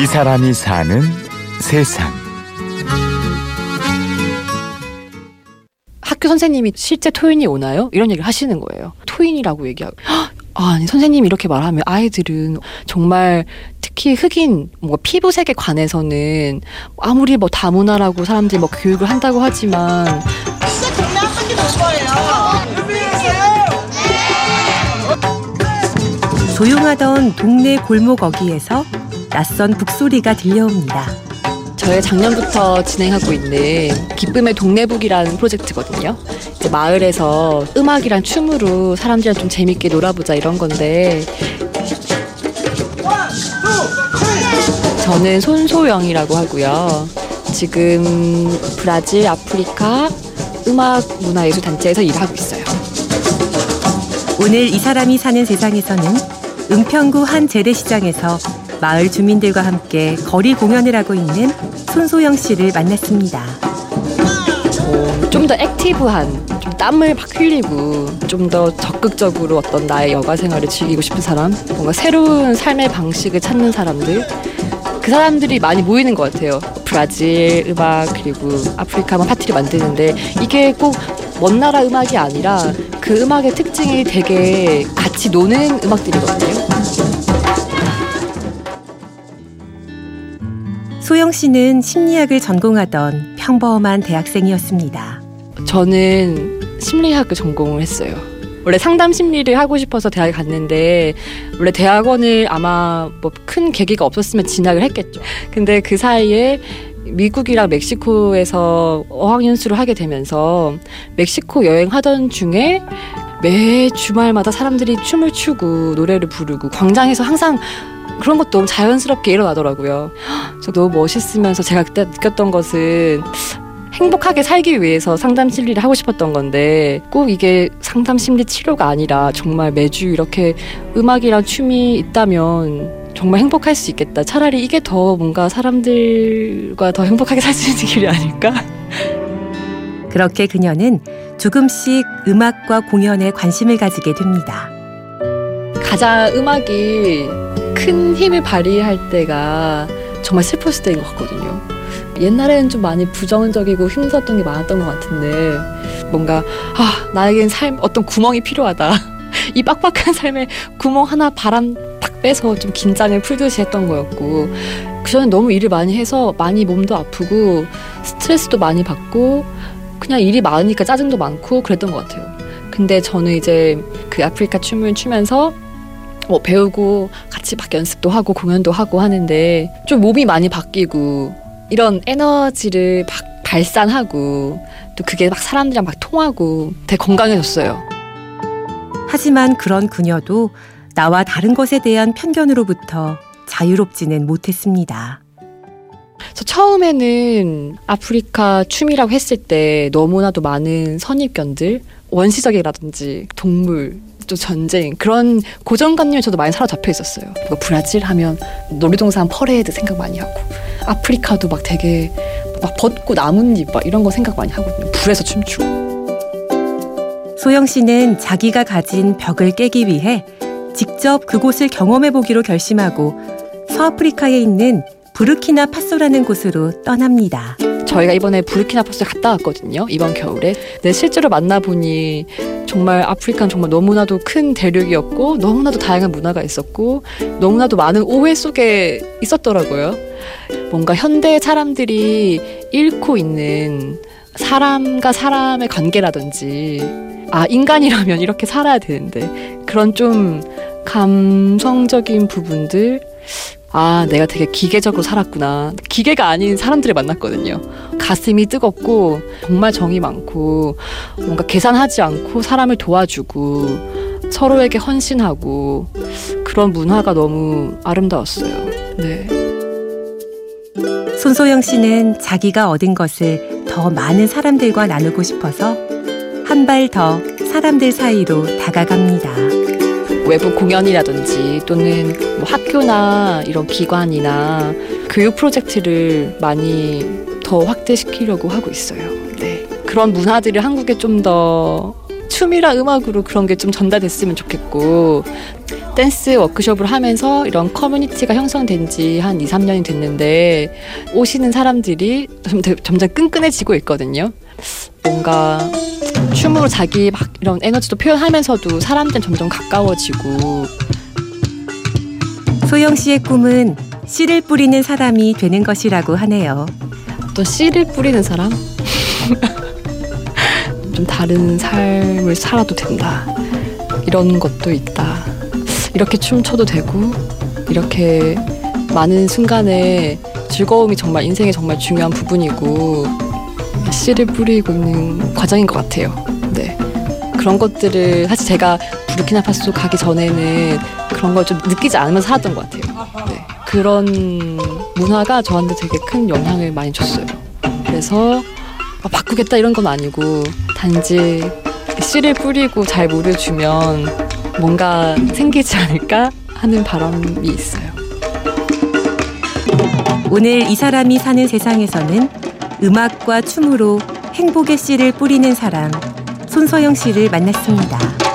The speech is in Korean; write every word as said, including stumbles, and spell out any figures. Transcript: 이 사람이 사는 세상. 학교 선생님이 실제 토인이 오나요? 이런 얘기를 하시는 거예요. 토인이라고 얘기하고. 아, 아니, 선생님이 이렇게 말하면 아이들은 정말 특히 흑인 뭐 피부색에 관해서는 아무리 뭐 다문화라고 사람들이 뭐 교육을 한다고 하지만 진짜 정말 한 개 더 좋아해요. 준비했어요? 조용하던 동네 골목 어귀에서 낯선 북소리가 들려옵니다. 저희 작년부터 진행하고 있는 기쁨의 동네북이라는 프로젝트거든요. 이제 마을에서 음악이랑 춤으로 사람들이랑 좀 재밌게 놀아보자 이런 건데, 저는 손소영이라고 하고요. 지금 브라질, 아프리카 음악 문화예술단체에서 일하고 있어요. 오늘 이 사람이 사는 세상에서는 은평구 한 재래시장에서 마을 주민들과 함께 거리 공연을 하고 있는 손소영 씨를 만났습니다. 어, 좀 더 액티브한, 좀 땀을 막 흘리고 좀 더 적극적으로 어떤 나의 여가 생활을 즐기고 싶은 사람, 뭔가 새로운 삶의 방식을 찾는 사람들, 그 사람들이 많이 모이는 것 같아요. 브라질 음악 그리고 아프리카 파티를 만드는데, 이게 꼭 먼 나라 음악이 아니라 그 음악의 특징이 되게 같이 노는 음악들이거든요. 소영 씨는 심리학을 전공하던 평범한 대학생이었습니다. 저는 심리학을 전공을 했어요. 원래 상담 심리를 하고 싶어서 대학에 갔는데, 원래 대학원을 아마 뭐 큰 계기가 없었으면 진학을 했겠죠. 근데 그 사이에 미국이랑 멕시코에서 어학연수를 하게 되면서 멕시코 여행하던 중에 매 주말마다 사람들이 춤을 추고 노래를 부르고 광장에서 항상 그런 것도 너무 자연스럽게 일어나더라고요. 저 너무 멋있으면서 제가 그때 느꼈던 것은 행복하게 살기 위해서 상담 심리를 하고 싶었던 건데, 꼭 이게 상담 심리 치료가 아니라 정말 매주 이렇게 음악이랑 춤이 있다면 정말 행복할 수 있겠다. 차라리 이게 더 뭔가 사람들과 더 행복하게 살 수 있는 길이 아닐까? 그렇게 그녀는 조금씩 음악과 공연에 관심을 가지게 됩니다. 가장 음악이 큰 힘을 발휘할 때가 정말 슬펐을 때인 것 같거든요. 옛날에는 좀 많이 부정적이고 힘들었던 게 많았던 것 같은데, 뭔가 아, 나에겐 삶 어떤 구멍이 필요하다. 이 빡빡한 삶에 구멍 하나 바람 탁 빼서 좀 긴장을 풀듯이 했던 거였고, 그전엔 너무 일을 많이 해서 많이 몸도 아프고 스트레스도 많이 받고 그냥 일이 많으니까 짜증도 많고 그랬던 것 같아요. 근데 저는 이제 그 아프리카 춤을 추면서 뭐 배우고 같이 막 연습도 하고 공연도 하고 하는데, 좀 몸이 많이 바뀌고 이런 에너지를 막 발산하고 또 그게 막 사람들이랑 막 통하고 되게 건강해졌어요. 하지만 그런 그녀도 나와 다른 것에 대한 편견으로부터 자유롭지는 못했습니다. 그래서 처음에는 아프리카 춤이라고 했을 때 너무나도 많은 선입견들, 원시적이라든지 동물, 또 전쟁, 그런 고정관념에 저도 많이 사로잡혀 있었어요. 뭐 브라질 하면 놀이동산 퍼레이드 생각 많이 하고, 아프리카도 막 되게 막 벚꽃 나뭇잎 막 이런 거 생각 많이 하거든요. 불에서 춤추고. 소영 씨는 자기가 가진 벽을 깨기 위해 직접 그곳을 경험해보기로 결심하고 서아프리카에 있는 부르키나파소라는 곳으로 떠납니다. 저희가 이번에 부르키나파소에 갔다 왔거든요, 이번 겨울에. 근데 실제로 만나보니 정말 아프리카는 정말 너무나도 큰 대륙이었고 너무나도 다양한 문화가 있었고 너무나도 많은 오해 속에 있었더라고요. 뭔가 현대 사람들이 잃고 있는 사람과 사람의 관계라든지, 아, 인간이라면 이렇게 살아야 되는데, 그런 좀 감성적인 부분들, 아, 내가 되게 기계적으로 살았구나. 기계가 아닌 사람들을 만났거든요. 가슴이 뜨겁고 정말 정이 많고 뭔가 계산하지 않고 사람을 도와주고 서로에게 헌신하고, 그런 문화가 너무 아름다웠어요. 네. 손소영 씨는 자기가 얻은 것을 더 많은 사람들과 나누고 싶어서 한 발 더 사람들 사이로 다가갑니다. 외부 공연이라든지 또는 뭐 학교나 이런 기관이나 교육 프로젝트를 많이 더 확대시키려고 하고 있어요. 네. 그런 문화들을 한국에 좀 더 춤이랑 음악으로 그런 게 좀 전달됐으면 좋겠고, 댄스 워크숍을 하면서 이런 커뮤니티가 형성된 지 한 이삼 년이 됐는데 오시는 사람들이 점점, 점점 끈끈해지고 있거든요. 뭔가 춤으로 자기 막 이런 에너지도 표현하면서도 사람들은 점점 가까워지고. 소영 씨의 꿈은 씨를 뿌리는 사람이 되는 것이라고 하네요. 어떤 씨를 뿌리는 사람? 좀 다른 삶을 살아도 된다. 이런 것도 있다. 이렇게 춤춰도 되고 이렇게 많은 순간에 즐거움이 정말 인생의 정말 중요한 부분이고 씨를 뿌리고 있는 과정인 것 같아요. 네. 그런 것들을 사실 제가 부르키나파소 가기 전에는 그런 걸 좀 느끼지 않으면서 살았던 것 같아요. 네. 그런 문화가 저한테 되게 큰 영향을 많이 줬어요. 그래서 바꾸겠다 이런 건 아니고 단지 씨를 뿌리고 잘 물려주면 뭔가 생기지 않을까 하는 바람이 있어요. 오늘 이 사람이 사는 세상에서는 음악과 춤으로 행복의 씨를 뿌리는 사람, 손소영 씨를 만났습니다.